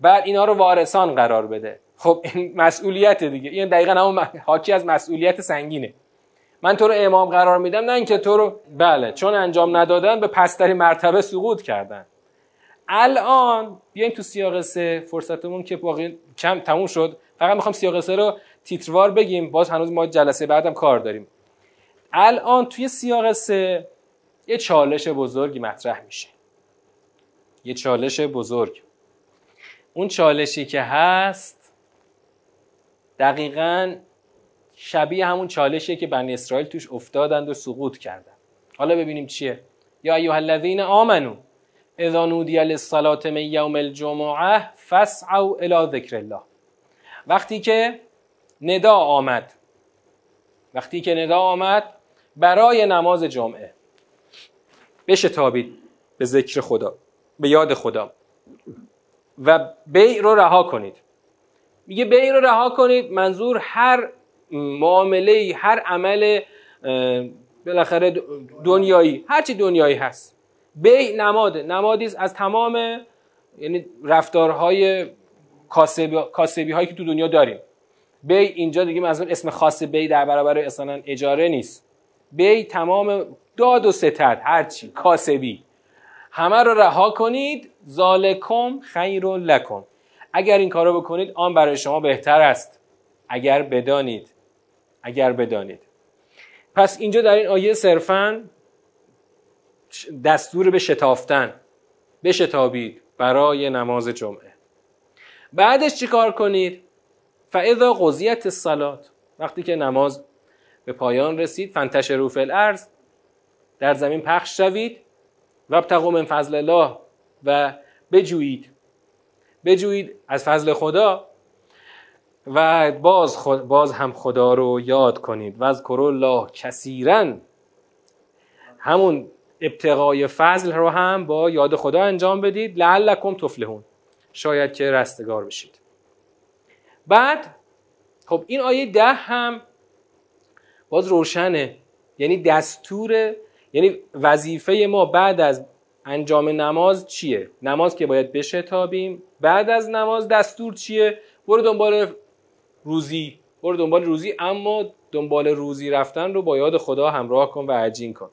بعد اینا رو وارثان قرار بده. خب این مسئولیت دیگه، این دقیقاً همون حاکی از مسئولیت سنگینه. من تو رو امام قرار میدم، نه اینکه تو رو. بله، چون انجام ندادن به پست‌ترین مرتبه سقوط کردن. الان بیایم تو سیاق سه، فرصتمون که باقی کم تموم شد. فقط میخوام سیاق سه رو تیتروار بگیم، باز هنوز ما جلسه بعدم کار داریم. الان توی سیاق سه یه چالش بزرگی مطرح میشه. یه چالش بزرگ. اون چالشی که هست دقیقاً شبیه همون چالشیه که بنی اسرائیل توش افتادند و سقوط کردند. حالا ببینیم چیه. یا ایها الذین آمنو اذا نودی للصلاة من یوم الجمعه فاسعوا الی ذکر الله. وقتی که ندا آمد، وقتی که ندا آمد برای نماز جمعه، بشتابید به ذکر خدا، به یاد خدا و بیع رو رها کنید. میگه بیع رو رها کنید، منظور هر معامله، هر عمل بالاخره دنیایی، هر چی دنیایی هست. بیع نماده، نمادی از تمام یعنی رفتارهای کاسب، کاسبی هایی که تو دنیا داریم. بیع اینجا دیگه منظور اسم خاص بیع در برابر اصلا اجاره نیست. بیع تمام داد و ستد، هر چی کاسبی، همه رو رها کنید. ذالکم خیر لکم، اگر این کارو بکنید آن برای شما بهتر است، اگر بدانید، اگر بدانید. پس اینجا در این آیه صرفاً دستور به شتافتن، به شتابید برای نماز جمعه. بعدش چیکار کنید؟ فاذا قضیت الصلاة، وقتی که نماز به پایان رسید، فانتشروا فی الارض، در زمین پخش شوید، وابتغوا من فضل الله، و بجویید، بجویید از فضل خدا، و باز, خود باز هم خدا رو یاد کنید. و اذکروا الله کثیرا، همون ابتغای فضل رو هم با یاد خدا انجام بدید. لعلکم تفلحون، شاید که رستگار بشید. بعد خب این آیه ده هم باز روشنه، یعنی دستور، یعنی وظیفه ما بعد از انجام نماز چیه؟ نماز که باید بشتابیم، بعد از نماز دستور چیه؟ برو دنبال روزی، برو دنبال روزی، اما دنبال روزی رفتن رو با یاد خدا همراه کن و عجین کن.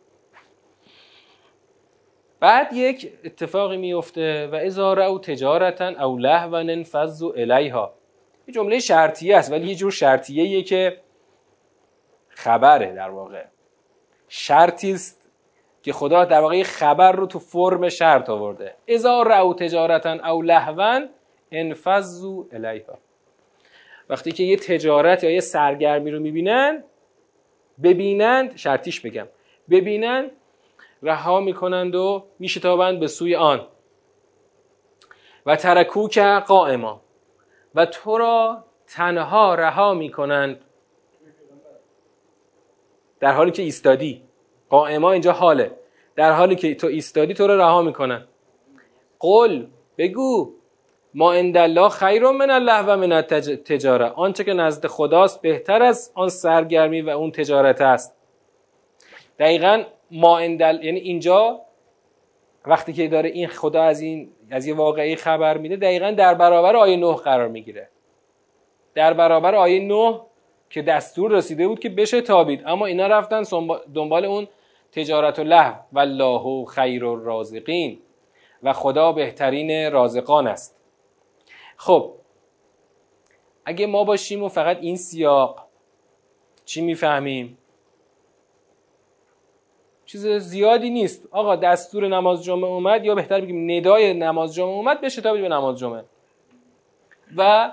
بعد یک اتفاقی میفته، و اذا رأوا تجارة او لهوا انفضوا الیها. یه جمله شرطیه است، ولی یه جور شرطیه که خبره، در واقع شرطی است که خدا در واقع خبر رو تو فرم شرط آورده. اذا رأوا تجارة او لهوا انفضوا الیها. وقتی که یه تجارت یا یه سرگرمی رو میبینن، ببینند، شرطیش بگم، ببینند رها میکنند و میشتابند به سوی آن. و ترکوک قائما، و تو را تنها رها میکنند در حالی که ایستادی. قائما اینجا حاله، در حالی که تو ایستادی تو را رها میکنند. قل، بگو، ما عند الله خیر من الله و من التجاره، آنچه که نزد خداست بهتر از آن سرگرمی و اون تجارت است. دقیقاً ما اندل، یعنی اینجا وقتی که داره این خدا از این از یه واقعی خبر میده، دقیقاً در برابر آیه نه قرار میگیره، در برابر آیه نه که دستور رسیده بود که بشه تابید، اما اینا رفتن دنبال اون تجارت و لهو. والله خیر الرازقین، و خدا بهترین رازقان است. خب اگه ما باشیم و فقط این سیاق، چی میفهمیم؟ چیز زیادی نیست. آقا دستور نماز جمعه اومد، یا بهتر بگیم ندای نماز جمعه اومد، به شتابید به نماز جمعه. و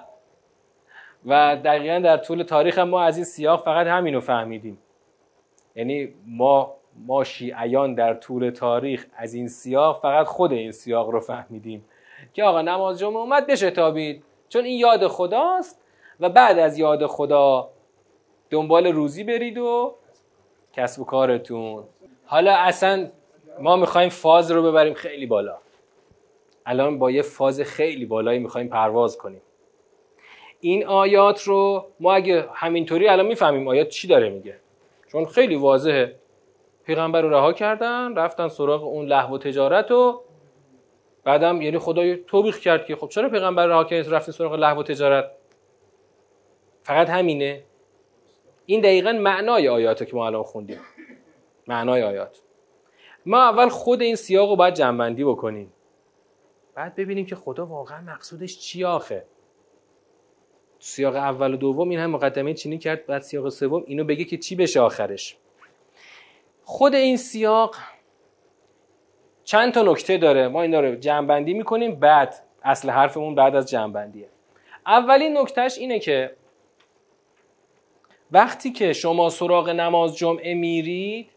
و دقیقاً در طول تاریخ هم ما از این سیاق فقط همین رو فهمیدیم. یعنی ما ما شیعیان در طول تاریخ از این سیاق فقط خود این سیاق رو فهمیدیم که آقا نماز جمعه اومد به شتابید، چون این یاد خداست، و بعد از یاد خدا دنبال روزی برید و کسب و کارتون. حالا اصلا ما میخوایم فاز رو ببریم خیلی بالا، الان با یه فاز خیلی بالایی میخوایم پرواز کنیم. این آیات رو ما اگه همینطوری الان میفهمیم آیات چی داره میگه، چون خیلی واضحه. پیغمبر رو رها کردن، رفتن سراغ اون لهو و تجارت، و بعدم یعنی خدا توبیخ کرد که خب چرا پیغمبر رها کردید رفتید سراغ لهو و تجارت؟ فقط همینه. این دقیقاً معنای آیاته که ما الان خوندیم، معنای آیات. ما اول خود این سیاق رو باید جمع‌بندی بکنیم، بعد ببینیم که خدا واقعا مقصودش چی آخه. سیاق اول و دوم این هم مقدمه چینی کرد، بعد سیاق سوم اینو بگه که چی بشه آخرش. خود این سیاق چند تا نکته داره، ما اینا رو جمع‌بندی میکنیم، بعد اصل حرفمون بعد از جمع‌بندیه. اولین نکتهش اینه که وقتی که شما سراغ نماز جمعه میرید،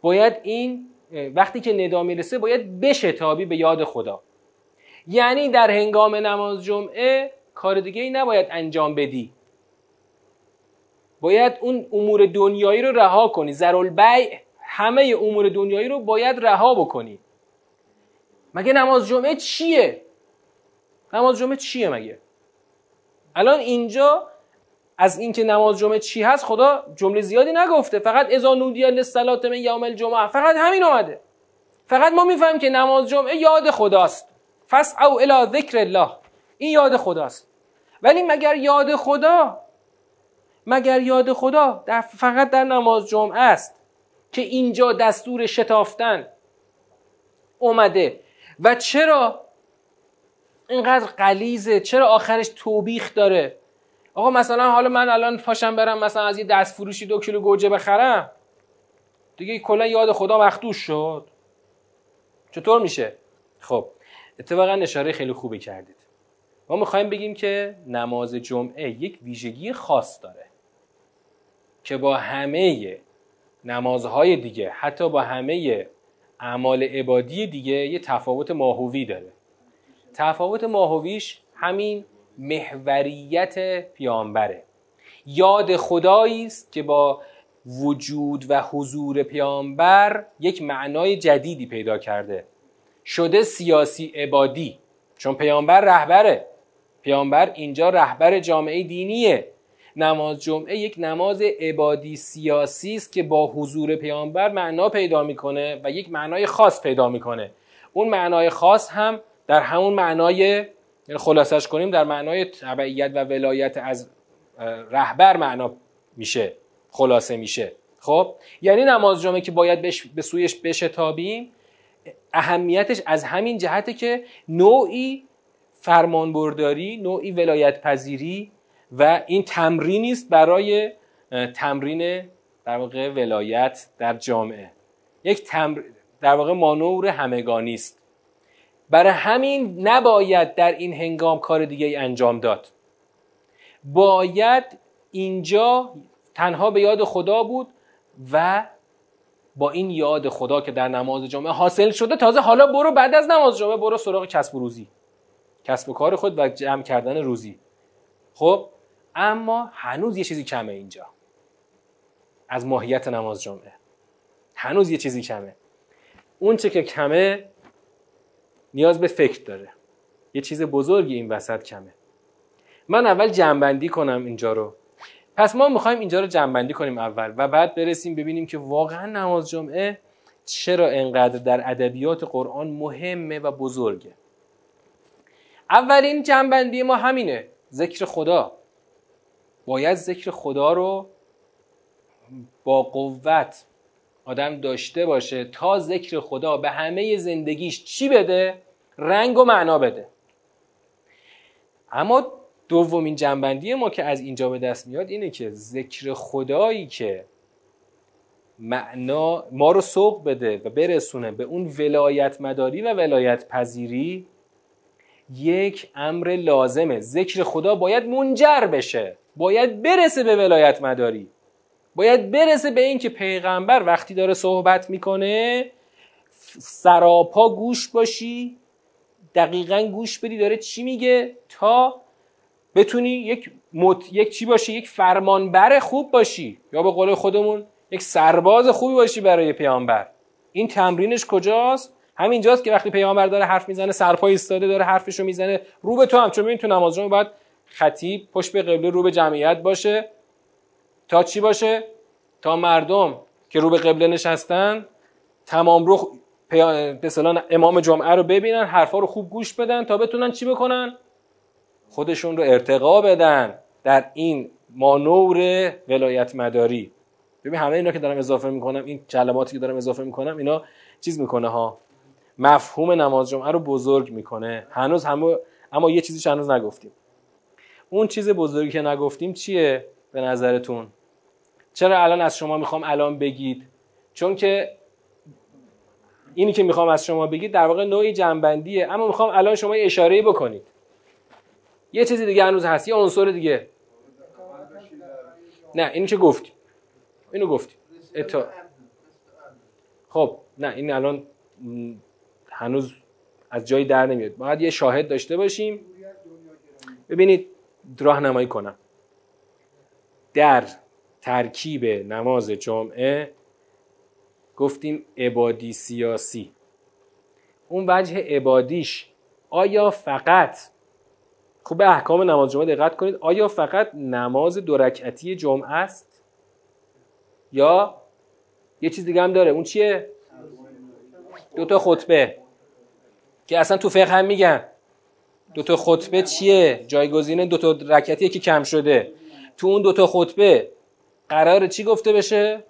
باید این وقتی که ندا میرسه باید بشتابی به یاد خدا. یعنی در هنگام نماز جمعه کار دیگه ای نباید انجام بدی، باید اون امور دنیایی رو رها کنی، ذرالبیع، همه امور دنیایی رو باید رها بکنی. مگه نماز جمعه چیه؟ نماز جمعه چیه مگه؟ الان اینجا از اینکه نماز جمعه چی هست خدا جمله زیادی نگفته، فقط اذا نودی للصلاة من یوم الجمعه، فقط همین اومده. فقط ما میفهمیم که نماز جمعه یاد خداست، فسعوا الی ذکر الله، این یاد خداست. ولی مگر یاد خدا، مگر یاد خدا در فقط در نماز جمعه است که اینجا دستور شتافتن اومده؟ و چرا اینقدر غلیظه؟ چرا آخرش توبیخ داره؟ آقا مثلا حالا من الان پاشم برم مثلا از یه دست فروشی دو کیلو گوجه بخرم، دیگه کلا یاد خدا مخدوش شد، چطور میشه؟ خب اتفاقا اشاره خیلی خوبی کردید. ما میخوایم بگیم که نماز جمعه یک ویژگی خاص داره که با همه نمازهای دیگه، حتی با همه اعمال عبادی دیگه، یه تفاوت ماهوی داره. تفاوت ماهویش همین محوریت پیامبره. یاد خدایی است که با وجود و حضور پیامبر یک معنای جدیدی پیدا کرده، شده سیاسی عبادی، چون پیامبر رهبره، پیامبر اینجا رهبر جامعه دینیه نماز جمعه یک نماز عبادی سیاسی است که با حضور پیامبر معنا پیدا میکنه و یک معنای خاص پیدا میکنه. اون معنای خاص هم در همون معنای، خلاصش کنیم، در معنای تبعیت و ولایت از رهبر معنا میشه، خلاصه میشه. خب یعنی نماز جمعه که باید به سویش بشتابیم، اهمیتش از همین جهته که نوعی فرمانبرداری، نوعی ولایت پذیری و این تمرینی است برای تمرین در واقع ولایت در جامعه، یک تمر... در واقع مانور همگانی است. برای همین نباید در این هنگام کار دیگه ای انجام داد. باید اینجا تنها به یاد خدا بود و با این یاد خدا که در نماز جمعه حاصل شده، تازه حالا برو بعد از نماز جمعه برو سراغ کسب و روزی، کسب و کار خود و جمع کردن روزی. خب اما هنوز یه چیزی کمه اینجا از ماهیت نماز جمعه، هنوز یه چیزی کمه. اون چه که کمه نیاز به فکر داره، یه چیز بزرگی این وسط کمه. من اول جمع‌بندی کنم اینجا رو. پس ما میخوایم اینجا رو جمع‌بندی کنیم اول و بعد برسیم ببینیم که واقعا نماز جمعه چرا اینقدر در ادبیات قرآن مهمه و بزرگه. اولین جمع‌بندی ما همینه، ذکر خدا. باید ذکر خدا رو با قوت آدم داشته باشه تا ذکر خدا به همه زندگیش چی بده؟ رنگ و معنا بده. اما دومین جنبندی ما که از اینجا به دست میاد اینه که ذکر خدایی که معنا ما رو سوق بده و برسونه به اون ولایت مداری و ولایت پذیری یک امر لازمه. ذکر خدا باید منجر بشه، باید برسه به ولایت مداری، باید برسه به این که پیغمبر وقتی داره صحبت میکنه سراپا گوش باشی، دقیقاً گوش بدی داره چی میگه تا بتونی یک مت... یک چی باشی، یک فرمانبر خوب باشی، یا به قول خودمون یک سرباز خوبی باشی برای پیامبر. این تمرینش کجاست؟ همینجاست که وقتی پیامبر داره حرف میزنه سرپای ایستاده داره حرفشو میزنه رو به تو هم، چون ببین تو نماز جمعه باید خطیب پشت به قبله رو به جمعیت باشه تا چی باشه؟ تا مردم که رو به قبله نشستن تمام رو به اصطلاح امام جمعه رو ببینن، حرفا رو خوب گوش بدن تا بتونن چی بکنن؟ خودشون رو ارتقا بدن در این مانور ولایت مداری. ببین همه اینا که دارم اضافه میکنم، این کلماتی که دارم اضافه میکنم، اینا چیز میکنه ها، مفهوم نماز جمعه رو بزرگ میکنه. هنوز هم اما یه چیزیش هنوز نگفتیم. اون چیز بزرگی که نگفتیم چیه به نظرتون؟ چرا الان از شما میخوام الان بگید؟ چون که اینی که میخوام از شما بگید در واقع نوعی جنبندیه، اما میخوام الان شما اشاره بکنید. یه چیزی دیگه هنوز هست، یه عنصر دیگه. نه اینو چه گفتی؟ اینو گفتی. اتا... خب نه این الان هنوز از جایی در نمیاد. باید یه شاهد داشته باشیم. ببینید راهنمایی کنم. در ترکیب نماز جمعه گفتیم عبادی سیاسی. اون وجه عبادیش آیا فقط، خب به احکام نماز جمعه دقت کنید، آیا فقط نماز دو رکعتی جمعه است یا یه چیز دیگه هم داره؟ اون چیه؟ دوتا خطبه که اصلا تو فقه هم میگن دوتا خطبه چیه؟ جایگزین دوتا رکعتیه که کم شده. تو اون دوتا خطبه قراره چی گفته بشه؟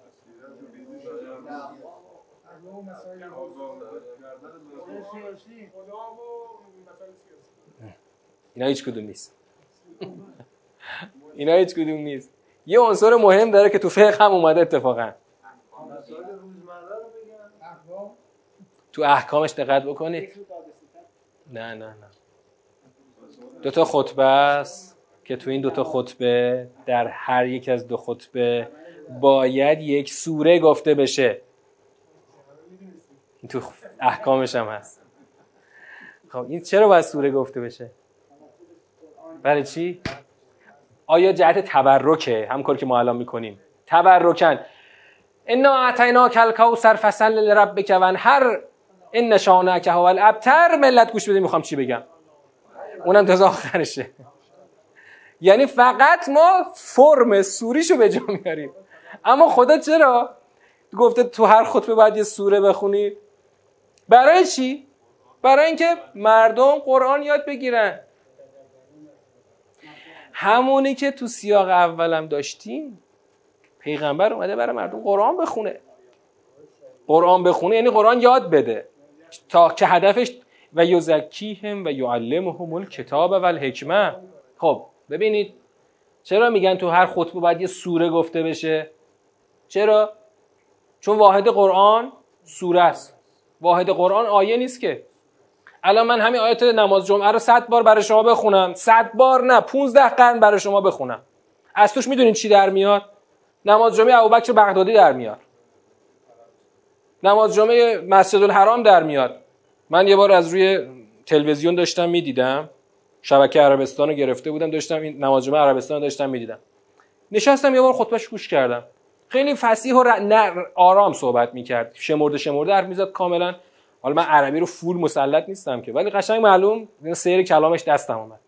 اینا هیچ کدوم نیست. اینا هیچ کدوم نیست. یه عنصر مهم داره که تو فقه هم اومده اتفاقا. تو احکامش دقت بکنید. نه نه نه. دو تا خطبه است که تو این دو تا خطبه، در هر یک از دو خطبه باید یک سوره گفته بشه. تو احکامش هم هست. خب این چرا باید سوره گفته بشه؟ برای چی؟ آیا جهت تبرکه؟ همونطور که ما الان میکنیم تبرکن انا اعطیناک الکوثر فصل لربک وانحر ان شانئک هو الابتر. ملت گوش بده میخوام چی بگم، اونم تازه آخرشه. یعنی فقط ما فرم سوریشو به جا میاریم. اما خدا چرا گفته تو هر خطبه باید یه سوره بخونی؟ برای چی؟ برای اینکه مردم قرآن یاد بگیرن. همونی که تو سیاق اولم داشتیم، پیغمبر اومده برای مردم قرآن بخونه. قرآن بخونه یعنی قرآن یاد بده، تا که هدفش و یزکیهم و یعلمهم الکتاب و الحکمه. خب ببینید چرا میگن تو هر خطبه باید یه سوره گفته بشه؟ چرا؟ چون واحد قرآن سوره است. واحد قرآن آیه نیست که. الان من همین آیات نماز جمعه رو صد بار برای شما بخونم، صد بار نه، پونزده قرن برای شما بخونم، از توش میدونید چی در میاد؟ نماز جمعه ابوبکر بغدادی در میاد، نماز جمعه مسجدالحرام در میاد. من یه بار از روی تلویزیون داشتم میدیدم، شبکه عربستان رو گرفته بودم، داشتم این نماز جمعه عربستان رو داشتم میدیدم، نشستم یه بار خطبهش گوش کردم، خیلی فصیح و ر... آرام صحبت میکرد، شمرده شمرده حرف میزد کاملا. حالا من عربی رو فول مسلط نیستم که، ولی قشنگ معلوم سیر کلامش دستم اومد.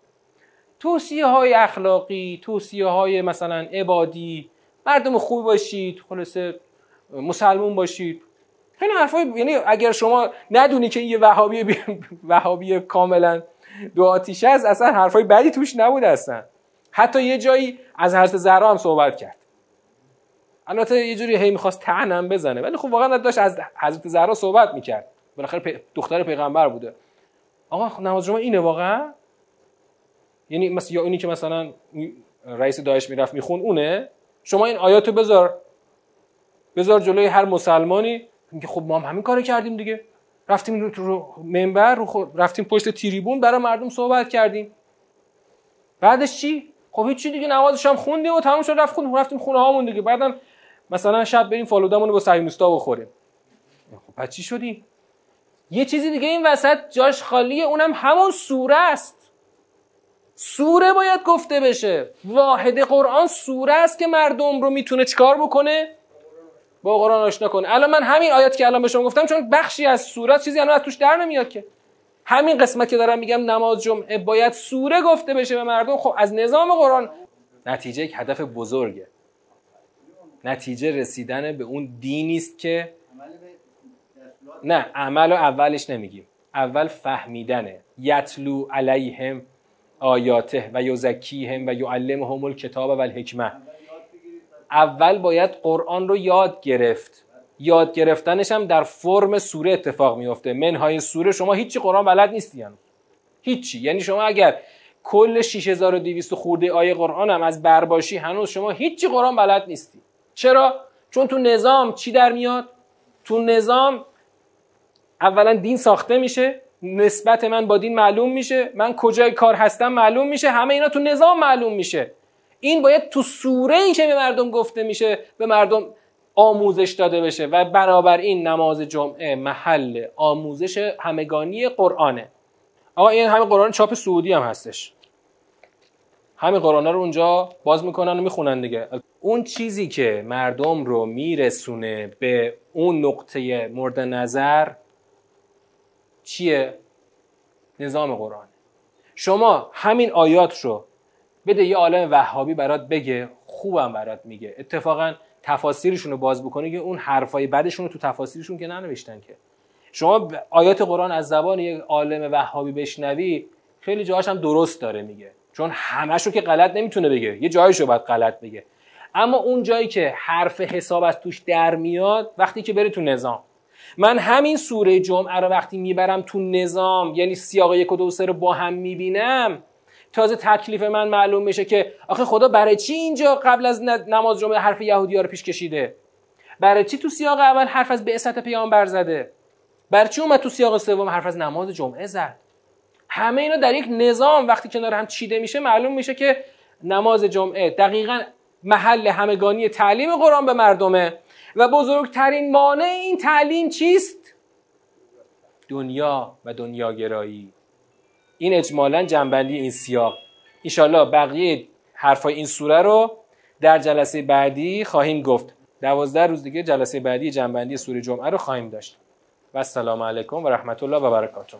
توصیه های اخلاقی، توصیه های مثلا عبادی، مردم خوب باشید، خلاصه مسلمون باشید، خیلی حرفای، یعنی اگر شما ندونی که این یه وهابی بی... وهابی کاملا دو آتیشه است، اصلا حرفای بدی توش نبود اصلا. حتی یه جایی از حضرت زهرا هم صحبت کرد. البته یه جوری هی می‌خواست طعنم بزنه، ولی خب واقعا داشت از حضرت زهرا صحبت میکرد. بالاخره پی... دختر پیغمبر بوده. آقا نماز جمعه اینه واقعا؟ یعنی مثلا یا اینی که مثلا رئیس داعش میرفت میخون اونه؟ شما این آیاتو بذار بذار جلوی هر مسلمانی. میگه خب ما هم همین کارو کردیم دیگه، رفتیم رو منبر، رو خو... رفتیم پشت تریبون برای مردم صحبت کردیم. بعدش چی؟ خب هیچ چی دیگه، نمازش هم خوندیم و تموم شد، رفتیم رفتیم خونه هامون دیگه. بعدم مثلا شب بریم فالودامونو با صهیونیستا بخوریم. خب بعد چی شدیم؟ یه چیزی دیگه این وسط جاش خالیه، اونم همون سوره است. سوره باید گفته بشه. واحد قرآن سوره است که مردم رو میتونه چیکار بکنه؟ با قرآن آشنا کنه. الان من همین آیات که الان به شما گفتم، چون بخشی از سوره است، چیزی الان از توش در نمیاد که. همین قسمت که دارم میگم نماز جمعه باید سوره گفته بشه به مردم. خب از نظام قرآن نتیجه یک هدف بزرگه. نتیجه رسیدن به اون دینی است که نه، عمل و اولش نمیگیم، اول فهمیدنه. یتلو علیهم آیاته و یزکیهم و یعلمهم الکتاب و الحکمه. اول باید قرآن رو یاد گرفت. یاد گرفتنش هم در فرم سوره اتفاق میفته. منهای سوره شما هیچی قرآن بلد نیستی، یعنی هیچی. یعنی شما اگر کل شش هزار و دویست خورده آیه قرآن هم از بر باشی، هنوز شما هیچی قرآن بلد نیستی. چرا؟ چون تو نظام چی در میاد؟ تو نظام اولا دین ساخته میشه، نسبت من با دین معلوم میشه، من کجای کار هستم معلوم میشه، همه اینا تو نظام معلوم میشه. این باید تو سوره ای که به مردم گفته میشه به مردم آموزش داده بشه، و برابر این نماز جمعه محل آموزش همگانی قرآنه. آقا این همه قرآن چاپ سعودی هم هستش، همه قرآن رو اونجا باز میکنن و میخونن دیگه. اون چیزی که مردم رو میرسونه به اون نقطه مورد نظر چیه؟ نظام قرآن. شما همین آیات رو بده یه عالم وهابی برات بگه، خوبم برات میگه. اتفاقا تفاسیرشون رو باز بکنی که اون حرفای بعدشون رو تو تفاسیرشون که ننوشتن که. شما آیات قرآن از زبان یه عالم وهابی بشنوی، خیلی جاهاش هم درست داره میگه، چون همه‌شو که غلط نمیتونه بگه، یه جایشو باید غلط بگه. اما اون جایی که حرف حساب از توش در میاد، وقتی که بری تو نظام. من همین سوره جمعه رو وقتی میبرم تو نظام، یعنی سیاق یک و دو سه رو با هم میبینم، تازه تکلیف من معلوم میشه که آخه خدا برای چی اینجا قبل از نماز جمعه حرف یهودی‌ها رو پیش کشیده؟ برای چی تو سیاق اول حرف از بعثت پیامبر زده؟ برای چی اومد تو سیاق سوم حرف از نماز جمعه زد؟ همه اینا در یک نظام وقتی کنار هم چیده میشه، معلوم میشه که نماز جمعه دقیقاً محل همگانی تعلیم قرآن به مردمه. و بزرگترین مانع این تعلیم چیست؟ دنیا و دنیاگرایی. این اجمالاً جنبندی این سیاق. انشالله بقیه حرفای این سوره رو در جلسه بعدی خواهیم گفت. دوازده روز دیگه جلسه بعدی جنبندی سوره جمعه رو خواهیم داشت. و السلام علیکم و رحمت الله و برکاته.